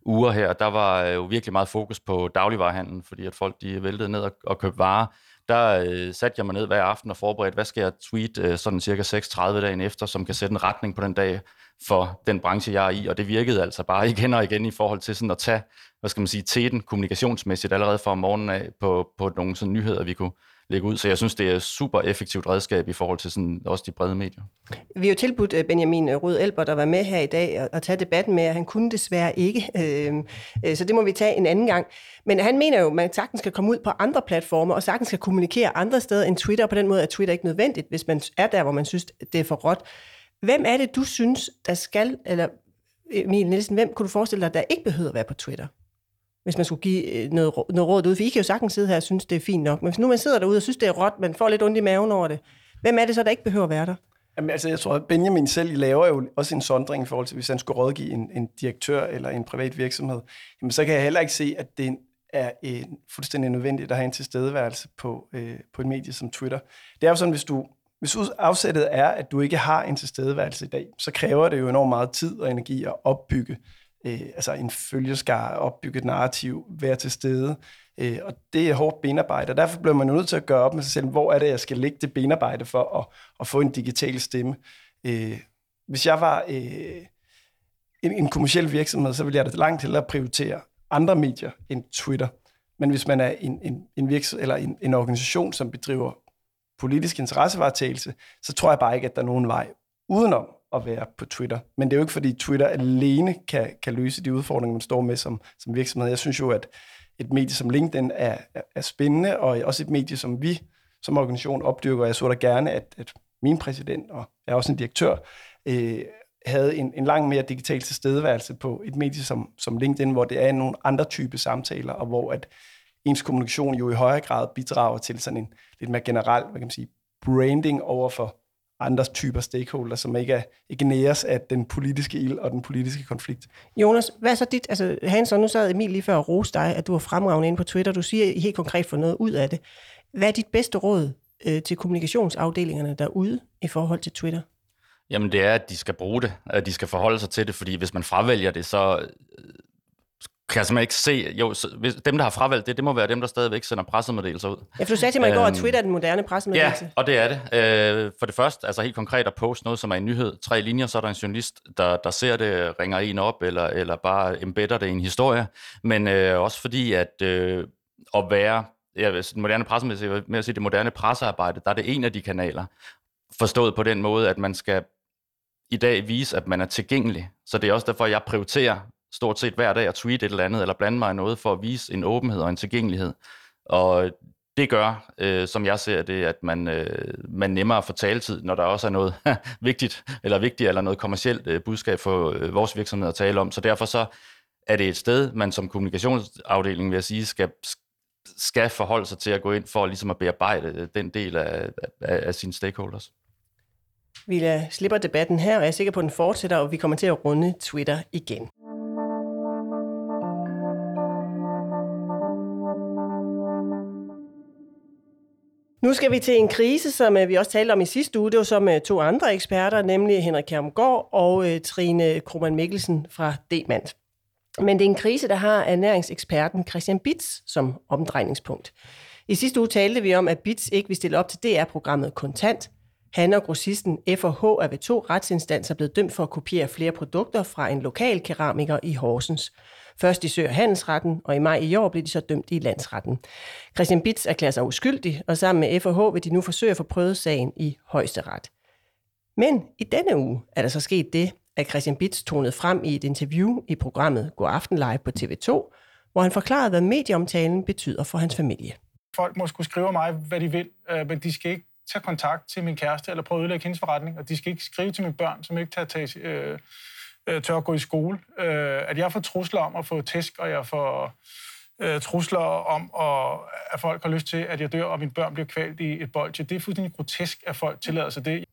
uger her, der var jo virkelig meget fokus på dagligvarehandlen, fordi at folk de væltede ned og, og købte varer. Der øh, satte jeg mig ned hver aften og forberedte, hvad skal jeg tweet øh, sådan cirka seks tredive dagen efter, som kan sætte en retning på den dag for den branche, jeg er i. Og det virkede altså bare igen og igen i forhold til sådan at tage, hvad skal man sige, teten kommunikationsmæssigt allerede fra morgenen af på, på nogle sådan nyheder, vi kunne lægge ud. Så jeg synes, det er et super effektivt redskab i forhold til sådan, også de brede medier. Vi har jo tilbudt Benjamin Rød-Elber, der var med her i dag, at tage debatten med, og han kunne desværre ikke. Så det må vi tage en anden gang. Men han mener jo, at man sagtens skal komme ud på andre platformer, og sagtens skal kommunikere andre steder end Twitter, og på den måde er Twitter ikke nødvendigt, hvis man er der, hvor man synes, det er for råt. Hvem er det, du synes, der skal, eller Emil Nielsen, hvem kunne du forestille dig, der ikke behøver at være på Twitter? Hvis man skulle give noget, noget råd ud, for I kan jo sagtens sidde her og synes, det er fint nok. Men hvis nu man sidder derude og synes, det er råt, man får lidt ondt i maven over det, hvem er det så, der ikke behøver at være der? Jamen altså, jeg tror, at Benjamin selv laver jo også en sondring i forhold til, hvis han skulle rådgive en, en direktør eller en privat virksomhed, jamen så kan jeg heller ikke se, at det er en, fuldstændig nødvendigt at have en tilstedeværelse på, øh, på et medie som Twitter. Det er jo sådan, hvis du Hvis afsættet er, at du ikke har en tilstedeværelse i dag, så kræver det jo enormt meget tid og energi at opbygge øh, altså en følgeskare, opbygge et narrativ, være til stede. Øh, og det er hårdt benarbejde, og derfor bliver man jo nødt til at gøre op med sig selv, hvor er det, jeg skal lægge det benarbejde for at, at få en digital stemme. Øh, hvis jeg var øh, en, en kommerciel virksomhed, så ville jeg da langt hellere prioritere andre medier end Twitter. Men hvis man er en, en, en, virksomhed, eller en, en organisation, som bedriver politisk interessevaretagelse, så tror jeg bare ikke, at der er nogen vej udenom at være på Twitter. Men det er jo ikke, fordi Twitter alene kan, kan løse de udfordringer, man står med som, som virksomhed. Jeg synes jo, at et medie som LinkedIn er, er, er spændende, og også et medie, som vi som organisation opdyrker. Jeg så da gerne, at, at min præsident, og jeg er også en direktør, øh, havde en, en langt mere digital tilstedeværelse på et medie som, som LinkedIn, hvor det er nogle andre type samtaler, og hvor at ens kommunikation jo i højere grad bidrager til sådan en lidt mere generel, hvad kan man sige, branding over for andre typer stakeholder, som ikke, er, ikke næres af den politiske ild og den politiske konflikt. Jonas, hvad så dit, altså Hans, og nu sad Emil lige før og roste dig, at du var fremragende inde på Twitter, du siger helt konkret for noget ud af det. Hvad er dit bedste råd øh, til kommunikationsafdelingerne derude i forhold til Twitter? Jamen det er, at de skal bruge det, at de skal forholde sig til det, fordi hvis man fravælger det, så kan jeg simpelthen ikke se. Jo, dem, der har fravalgt det, det må være dem, der stadigvæk sender pressemeddelelser ud. Ja, for du sagde til mig i går, at Twitter er den moderne pressemeddelelse. Ja, og det er det. Øh, for det første, altså helt konkret at poste noget, som er en nyhed. Tre linjer, så er der en journalist, der, der ser det, ringer en op, eller, eller bare embedder det i en historie. Men øh, også fordi, at øh, at være, ja, moderne pressemeddelelse, med at sige det moderne pressearbejde, der er det en af de kanaler, forstået på den måde, at man skal i dag vise, at man er tilgængelig. Så det er også derfor, jeg prioriterer stort set hver dag at tweete et eller andet, eller blande mig i noget for at vise en åbenhed og en tilgængelighed. Og det gør, øh, som jeg ser det, at man, øh, man nemmere får taletid, når der også er noget vigtigt, eller vigtigt, eller noget kommercielt øh, budskab for øh, vores virksomhed at tale om. Så derfor så er det et sted, man som kommunikationsafdeling, vil jeg sige, skal, skal forholde sig til at gå ind for ligesom at bearbejde den del af, af, af sine stakeholders. Vi slipper debatten her, og jeg er sikker på, at den fortsætter, og vi kommer til at runde Twitter igen. Nu skal vi til en krise, som vi også talte om i sidste uge. Det var så med to andre eksperter, nemlig Henrik Kjærmgaard og Trine Kromann Mikkelsen fra Demand. Men det er en krise, der har ernæringseksperten Christian Bitz som omdrejningspunkt. I sidste uge talte vi om, at Bitz ikke vil stille op til D R-programmet Kontant. Han og grossisten F og H er ved to retsinstanser blevet dømt for at kopiere flere produkter fra en lokal keramiker i Horsens. Først i Sø- og Handelsretten, og i maj i år blev de så dømt i landsretten. Christian Bitz erklærer sig uskyldig, og sammen med F og H vil de nu forsøge at få prøvet sagen i højesteret. Men i denne uge er der så sket det, at Christian Bitz tonede frem i et interview i programmet God Aften Live på T V to, hvor han forklarede, hvad medieomtalen betyder for hans familie. Folk må skulle skrive mig, hvad de vil, men de skal ikke tage kontakt til min kæreste eller prøve at ødelægge hendes forretning, og de skal ikke skrive til mine børn, som ikke tager tage... Øh tør at gå i skole, at jeg får trusler om at få tæsk, og jeg får trusler om, at folk har lyst til, at jeg dør, og mine børn bliver kvalt i et bolsje. Det er fuldstændig grotesk, at folk tillader sig det.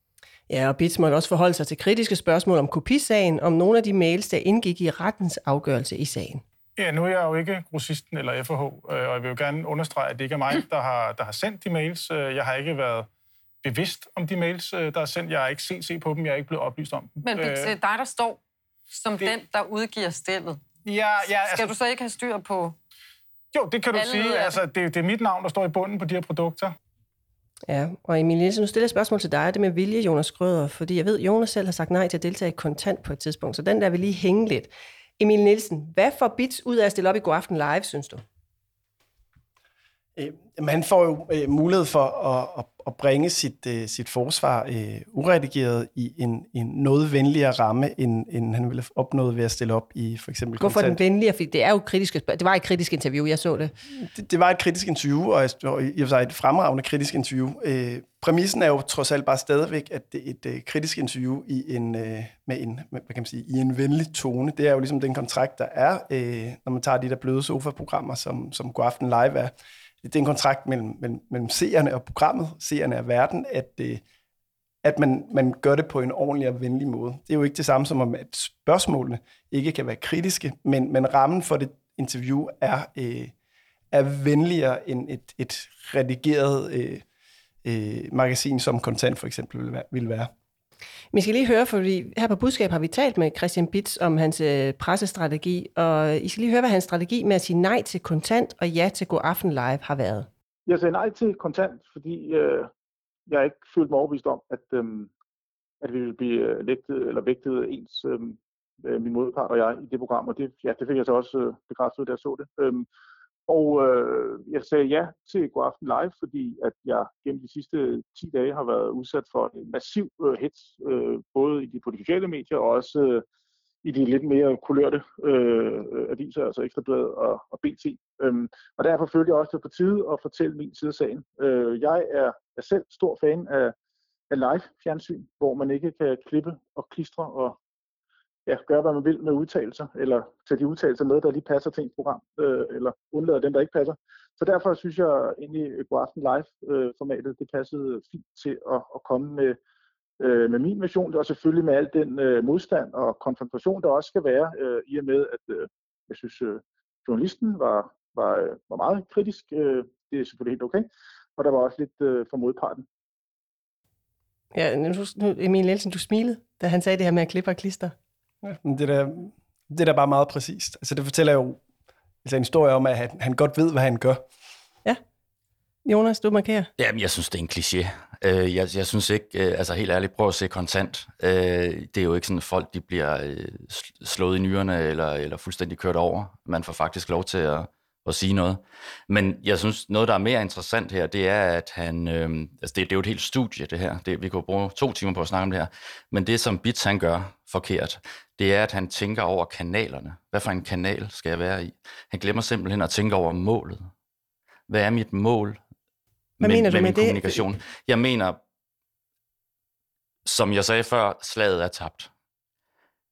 Ja, og Bitz måtte også forholde sig til kritiske spørgsmål om kopisagen, om nogle af de mails, der indgik i rettens afgørelse i sagen. Ja, nu er jeg jo ikke grossisten eller F H, og jeg vil jo gerne understrege, at det ikke er mig, der har, der har sendt de mails. Jeg har ikke været bevidst om de mails, der er sendt. Jeg har ikke set, set på dem, jeg er ikke blevet oplyst om dem. Men Bitz, dig, der står som det... den, der udgiver stillet, ja, ja, altså... skal du så ikke have styr på... Jo, det kan du alle... sige. Altså, det, det er mit navn, der står i bunden på de her produkter. Ja, og Emil Nielsen, nu stiller jeg spørgsmål til dig, det med vilje, Jonas Grøder, fordi jeg ved, Jonas selv har sagt nej til at deltage i Kontant på et tidspunkt, så den der vil lige hænge lidt. Emil Nielsen, hvad får Bitz ud af at stille op i God Aften Live, synes du? Jamen, han får jo øh, mulighed for at, at bringe sit, øh, sit forsvar øh, uredigeret i en, en noget venligere ramme, end, end han ville have opnået ved at stille op i for eksempel Hvorfor Kontant. Den venligere? Fordi det er jo kritiske, det var et kritisk interview, jeg så det. Det, det var et kritisk interview, og i og for sig et fremragende kritisk interview. Øh, præmissen er jo trods alt bare stadigvæk, at det er et øh, kritisk interview i en, øh, med en, hvad kan man sige, i en venlig tone. Det er jo ligesom den kontrakt, der er, øh, når man tager de der bløde sofa-programmer, som, som God Aften Live er. Det er en kontrakt mellem, mellem, mellem seerne og programmet, seerne og verden, at, at man, man gør det på en ordentlig og venlig måde. Det er jo ikke det samme som, at spørgsmålene ikke kan være kritiske, men, men rammen for det interview er, øh, er venligere end et, et redigeret øh, øh, magasin, som Kontant for eksempel ville være. Vi skal lige høre, fordi her på Budskab har vi talt med Christian Bitz om hans pressestrategi, og I skal lige høre, hvad hans strategi med at sige nej til Kontant og ja til God Aften Live har været. Jeg sagde nej til Kontant, fordi øh, jeg ikke følte mig overbevist om, at, øh, at vi ville blive lægtet, eller vægtet ens, øh, min modpart og jeg, i det program, og det, ja, det fik jeg så også øh, bekræftet, da jeg så det. Øh, og øh, jeg sagde ja til God Aften Live, fordi at jeg gennem de sidste ti dage har været udsat for en massiv øh, hits, øh, både i de, på de sociale medier og også øh, i de lidt mere kulørte øh, aviser, altså Ekstra Bladet og, og B T. Øhm, og derfor følte jeg også på tide at fortælle min side af sagen. Øh, jeg er, er selv stor fan af, af live-fjernsyn, hvor man ikke kan klippe og klistre og ja, gør, hvad man vil med udtalelser, eller tage de udtalelser med, der lige passer til ens program, øh, eller undlader dem, der ikke passer. Så derfor synes jeg, egentlig God Aften Live-formatet, øh, det passede fint til at, at komme med, øh, med min version, og selvfølgelig med al den øh, modstand og konfrontation, der også skal være, øh, i og med, at øh, jeg synes, øh, journalisten var, var, øh, var meget kritisk. Øh, det er selvfølgelig helt okay. Og der var også lidt øh, for modparten. Ja, nu, Emil Nielsen, du smilede, da han sagde det her med at klippe og klister. Ja, men det, der, det er da bare meget præcist. Altså, det fortæller jo altså en historie om, at han, han godt ved, hvad han gør. Ja. Jonas, du markerer. Jamen, jeg synes, det er en kliché. Øh, jeg, jeg synes ikke, øh, altså helt ærligt, prøv at se Kontant. Øh, det er jo ikke sådan, at folk de bliver øh, slået i nyrerne eller, eller fuldstændig kørt over. Man får faktisk lov til at, at sige noget. Men jeg synes, noget, der er mere interessant her, det er, at han... Øh, altså, det, det er jo et helt studie, det her. Det, vi kunne bruge to timer på at snakke om det her. Men det, som Bitz han gør forkert, det er, at han tænker over kanalerne. Hvad for en kanal skal jeg være i? Han glemmer simpelthen at tænke over målet. Hvad er mit mål med, med min det? kommunikation? Jeg mener, som jeg sagde før, slaget er tabt.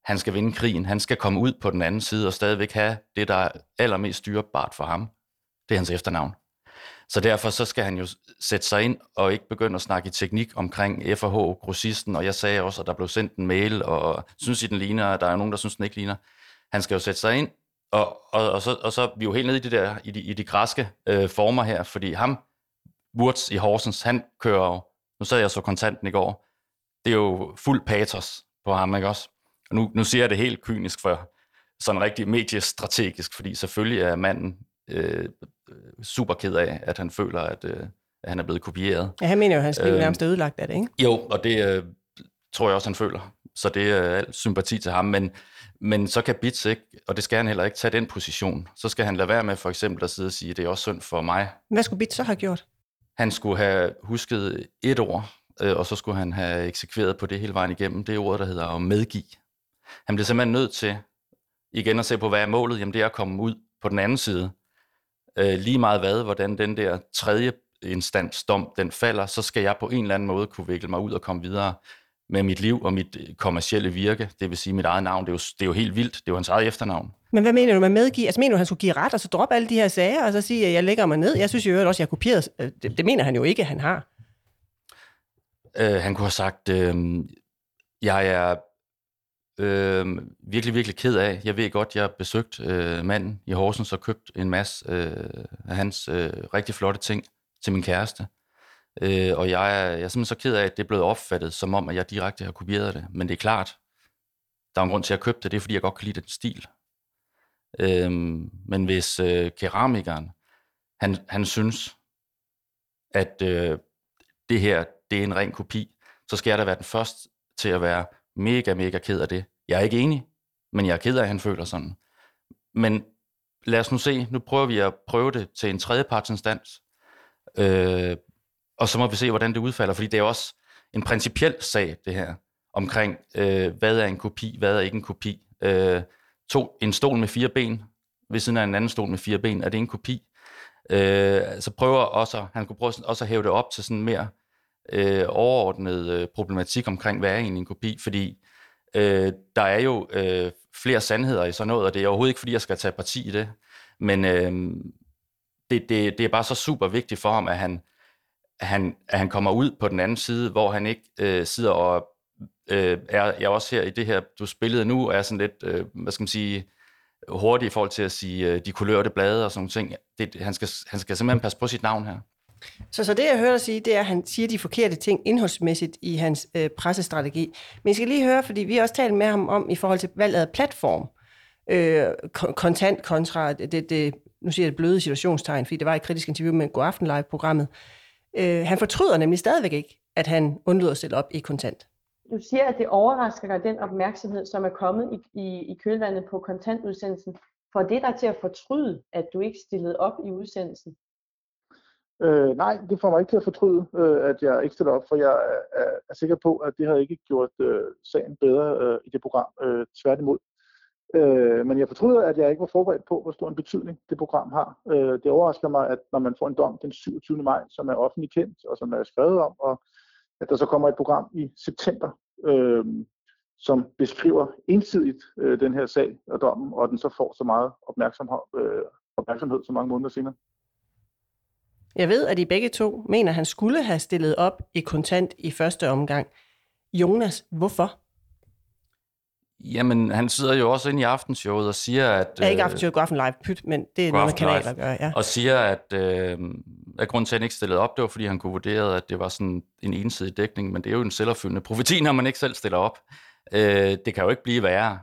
Han skal vinde krigen. Han skal komme ud på den anden side og stadigvæk have det, der er allermest styrbart for ham. Det er hans efternavn. Så derfor så skal han jo sætte sig ind og ikke begynde at snakke i teknik omkring F H-grossisten, og jeg sagde også, at der blev sendt en mail, og synes I den ligner, og der er nogen, der synes den ikke ligner. Han skal jo sætte sig ind, og, og, og, så, og så er vi jo helt nede i de, der, i de, i de græske øh, former her, fordi ham, Wurtz i Horsens, han kører jo, nu sad jeg så Kontanten i går, det er jo fuld patos på ham, ikke også? Og nu, nu siger jeg det helt kynisk for sådan rigtig mediestrategisk, fordi selvfølgelig er manden øh, super ked af, at han føler, at, øh, at han er blevet kopieret. Ja, han mener jo, at hans liv øh, nærmest er ødelagt af det, ikke? Jo, og det øh, tror jeg også, han føler. Så det er øh, al sympati til ham, men, men så kan Bitz ikke, og det skal han heller ikke, tage den position. Så skal han lade være med for eksempel at sidde og sige, at det er også synd for mig. Hvad skulle Bitz så have gjort? Han skulle have husket et ord, øh, og så skulle han have eksekveret på det hele vejen igennem. Det ord, der hedder at medgive. Han bliver simpelthen nødt til igen at se på, hvad er målet? Jamen det er at komme ud på den anden side. Lige meget hvad, hvordan den der tredje instansdom, den falder, så skal jeg på en eller anden måde kunne vikle mig ud og komme videre med mit liv og mit kommercielle virke, det vil sige mit eget navn. Det er jo, det er jo helt vildt, det er jo hans eget efternavn. Men hvad mener du med medgive? Altså mener du, han skulle give ret og så droppe alle de her sager og så sige, at jeg lægger mig ned? Jeg synes jo også, at jeg har kopieret. Det mener han jo ikke, han har. Øh, han kunne have sagt, øh, jeg er øh, virkelig, virkelig ked af, jeg ved godt, jeg har besøgt øh, manden i Horsens og købt en masse øh, af hans øh, rigtig flotte ting til min kæreste. Øh, og jeg er, jeg er simpelthen så ked af, at det er blevet opfattet, som om, at jeg direkte har kopieret det. Men det er klart, der er en grund til, at jeg købte det, det er, fordi jeg godt kan lide den stil. Øh, men hvis øh, keramikeren, han, han synes, at øh, det her, det er en ren kopi, så skal jeg da være den første til at være mega, mega ked af det. Jeg er ikke enig, men jeg er ked af, at han føler sådan. Men lad os nu se, nu prøver vi at prøve det til en tredjepartsinstans, øh, og så må vi se, hvordan det udfalder, fordi det er også en principiel sag, det her, omkring, øh, hvad er en kopi, hvad er ikke en kopi. Øh, to, en stol med fire ben ved siden af en anden stol med fire ben, er det en kopi? Øh, så prøver også, han kunne prøve også at hæve det op til sådan mere øh, overordnet øh, problematik omkring, hvad er egentlig en kopi, fordi øh, der er jo øh, flere sandheder i sådan noget, og det er overhovedet ikke, fordi jeg skal tage parti i det, men øh, det, det, det er bare så super vigtigt for ham, at han, at han, at han kommer ud på den anden side, hvor han ikke øh, sidder og øh, er, jeg er også her i det her, du spillede nu, og er sådan lidt, øh, hvad skal man sige, hurtigt i forhold til at sige, de kulørte blade og sådan nogle ting. Det, han, skal, han skal simpelthen passe på sit navn her. Så, så det, jeg hører dig sige, det er, at han siger de forkerte ting indholdsmæssigt i hans øh, pressestrategi. Men jeg skal lige høre, fordi vi har også talt med ham om i forhold til valget af platform. Øh, kontant kontra det, det, nu siger jeg det bløde situationstegn, fordi det var et kritisk interview med God Aften Live-programmet. Øh, han fortryder nemlig stadigvæk ikke, at han undlod at stille op i kontant. Du siger, at det overrasker dig, den opmærksomhed, som er kommet i, i, i kølvandet på kontantudsendelsen. For det der til at fortryde, at du ikke stillede op i udsendelsen? Øh, nej, det får mig ikke til at fortryde, øh, at jeg ikke stillede op, for jeg er, er, er sikker på, at det har ikke gjort øh, sagen bedre øh, i det program, øh, tværtimod. Øh, men jeg fortryder, at jeg ikke var forberedt på, hvor stor en betydning det program har. Øh, det overrasker mig, at når man får en dom den syvogtyvende maj, som er offentlig kendt og som er skrevet om, og at der så kommer et program i september, øh, som beskriver ensidigt øh, den her sag og dommen, og den så får så meget opmærksomhed, øh, opmærksomhed så mange måneder senere. Jeg ved, at I begge to mener, at han skulle have stillet op i kontant i første omgang. Jonas, hvorfor? Jamen, han sidder jo også inde i aftenshowet og siger, at... Øh, ja, ikke aftenshowet, God Aften Live, pyt, men det er noget med kanaler, der gør, ja. Og siger, at, øh, at grunden til, at han ikke stillede op, det var, fordi han kunne vurdere, at det var sådan en ensidig dækning, men det er jo en selvopfyldende profeti, når man ikke selv stiller op. Øh, det kan jo ikke blive værre.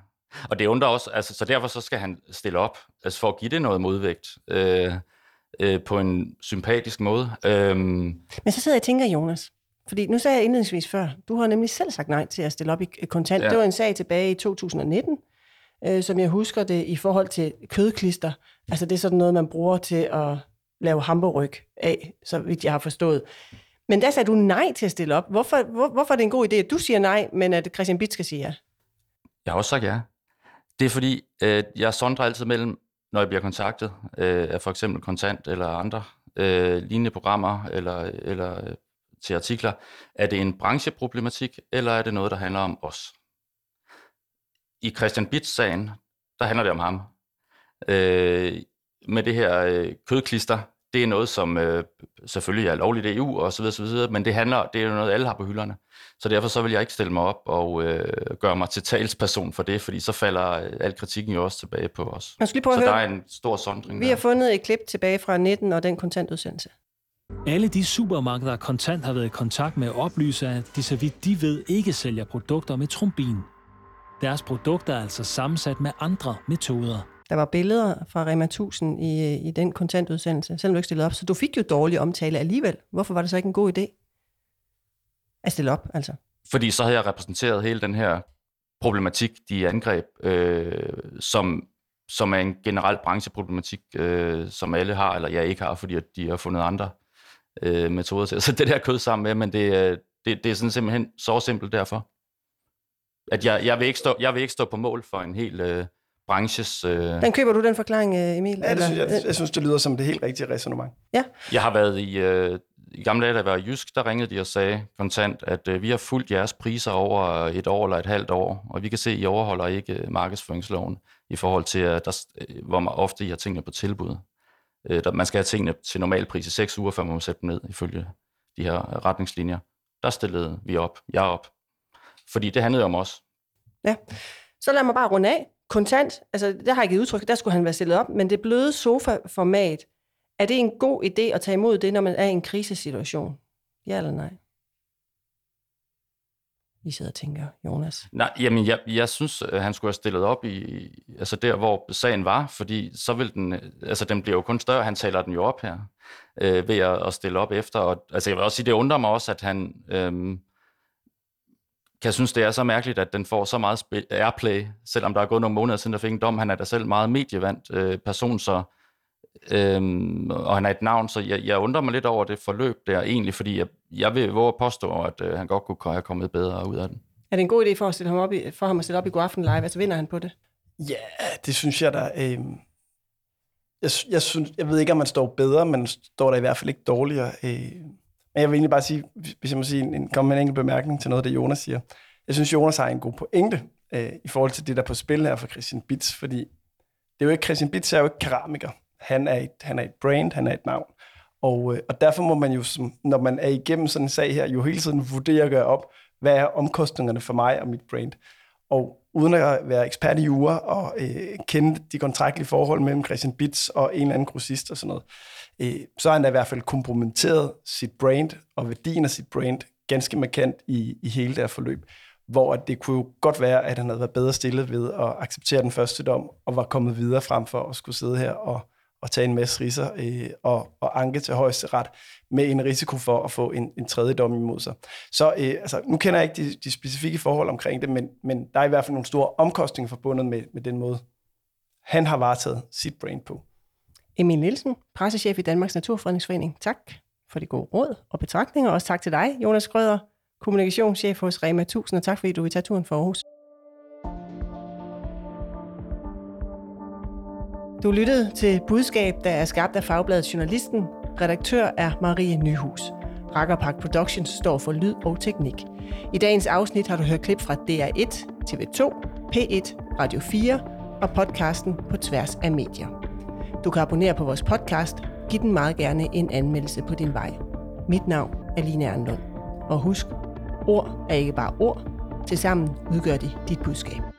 Og det undrer også, altså, så derfor så skal han stille op, altså for at give det noget modvægt, øh, øh, på en sympatisk måde. Øh, men så sidder jeg og tænker, Jonas... Fordi nu sagde jeg indledningsvis før, du har nemlig selv sagt nej til at stille op i kontant. Ja. Det var en sag tilbage i to tusind nitten, øh, som jeg husker det, i forhold til kødklister. Altså det er sådan noget, man bruger til at lave hamburgryg af, så vidt jeg har forstået. Men der sagde du nej til at stille op. Hvorfor, hvor, hvorfor er det en god idé, at du siger nej, men at Christian Bitz skal sige ja? Jeg har også sagt ja. Det er fordi, øh, jeg sondrer altid mellem, når jeg bliver kontaktet øh, af for eksempel kontant eller andre øh, lignende programmer eller... eller til artikler, er det en brancheproblematik, eller er det noget, der handler om os? I Christian Bitz-sagen, der handler det om ham. Øh, med det her øh, kødklister, det er noget, som øh, selvfølgelig er lovligt i E U, og så videre, så videre, men det handler, det er jo noget, alle har på hylderne. Så derfor så vil jeg ikke stille mig op og øh, gøre mig til talsperson for det, fordi så falder øh, al kritikken jo også tilbage på os. Så der er en stor sondring. Vi har fundet et klip tilbage fra nitten og den kontantudsendelse. Alle de supermarkeder, Kontant har været i kontakt med, oplyser, at de så vidt de ved ikke sælger produkter med trombin. Deres produkter er altså sammensat med andre metoder. Der var billeder fra Rema tusind i, i den kontantudsendelse, selvom du ikke stillede op. Så du fik jo dårlig omtale alligevel. Hvorfor var det så ikke en god idé at stille op? Altså? Fordi så havde jeg repræsenteret hele den her problematik, de angreb, øh, som... som er en generel brancheproblematik, øh, som alle har, eller jeg ikke har, fordi de har fundet andre øh, metoder til. Så det der kød sammen med, men det, det, det er sådan simpelthen så simpelt derfor. At jeg, jeg, vil ikke stå, jeg vil ikke stå på mål for en hel øh, branches... Øh... Den køber du den forklaring, Emil? Ja, det synes, jeg, jeg synes, det lyder som det helt rigtige ræsonnement. Ja. Jeg har været i... Øh, I gamle dage, da jeg var i Jysk, der ringede de og sagde kontant, at øh, vi har fulgt jeres priser over et år eller et halvt år, og vi kan se, at I overholder ikke markedsføringsloven i forhold til, at der, hvor man ofte I har tingene på tilbud. Øh, der, man skal have tingene til normal pris i seks uger, før man må sætte dem ned ifølge de her retningslinjer. der stillede vi op, jeg op. Fordi det handlede om os. Ja, så lad mig bare runde af. Kontant, altså der har jeg givet udtryk, der skulle han være stillet op, men det bløde sofa-format, er det en god idé at tage imod det, når man er i en krisesituation? Ja eller nej? I sidder og tænker, Jonas. Nej, jamen jeg, jeg synes, han skulle have stillet op i, altså der, hvor sagen var, fordi så vil den, altså den bliver jo kun større, han taler den jo op her, øh, ved at, at stille op efter. Og, altså jeg vil også sige, det undrer mig også, at han øh, kan synes, det er så mærkeligt, at den får så meget airplay, selvom der er gået nogle måneder siden, der fik en dom. Han er da selv meget medievandt øh, person, så, øh, og han er et navn, så jeg, jeg undrer mig lidt over det forløb der egentlig, fordi jeg, jeg vil våge at påstå, at øh, han godt kunne have kommet bedre ud af den. Er det en god idé for, at stille ham op i, for ham at stille op i God Aften Live? Altså vinder han på det? Ja, yeah, det synes jeg da. Øh, jeg, jeg, synes, jeg ved ikke, om man står bedre, men står der i hvert fald ikke dårligere. Øh. Men jeg vil egentlig bare sige, hvis jeg må sige en, komme med en enkelt bemærkning til noget, det Jonas siger. Jeg synes, Jonas har en god pointe øh, i forhold til det, der på spil her for Christian Bitz, fordi det er jo ikke, Christian Bitz er jo ikke keramiker. Han er et, han er et brand, han er et navn. Og, øh, og derfor må man jo, som, når man er igennem sådan en sag her, jo hele tiden vurdere og gøre op, hvad er omkostningerne for mig og mit brand. Og uden at være ekspert i jura og øh, kende de kontraktlige forhold mellem Christian Bitz og en eller anden grossist og sådan noget, øh, så har han da i hvert fald kompromitteret sit brand og værdien af sit brand ganske markant i, i hele det forløb, hvor det kunne jo godt være, at han havde været bedre stillet ved at acceptere den første dom og var kommet videre frem for at skulle sidde her og, og tage en masse ridser øh, og, og anke til højesteret med en risiko for at få en, en tredje dom imod sig. Så øh, altså, nu kender jeg ikke de, de specifikke forhold omkring det, men, men der er i hvert fald nogle store omkostninger forbundet med, med den måde, han har varetaget sit brand på. Emil Nielsen, pressechef i Danmarks Naturfredningsforening. Tak for de gode råd og betragtninger. Også tak til dig, Jonas Grøder, kommunikationschef hos Rema tusind, og tak fordi du vil tage turen for Aarhus. Du lyttede til budskab, der er skabt af Fagbladet Journalisten. Redaktør er Marie Nyhus. Rakkerpak Productions står for lyd og teknik. I dagens afsnit har du hørt klip fra D R et, T V to, P et, Radio fire og podcasten På tværs af medier. Du kan abonnere på vores podcast. Giv den meget gerne en anmeldelse på din vej. Mit navn er Line Arnlund. Og husk, ord er ikke bare ord. Tilsammen udgør de dit budskab.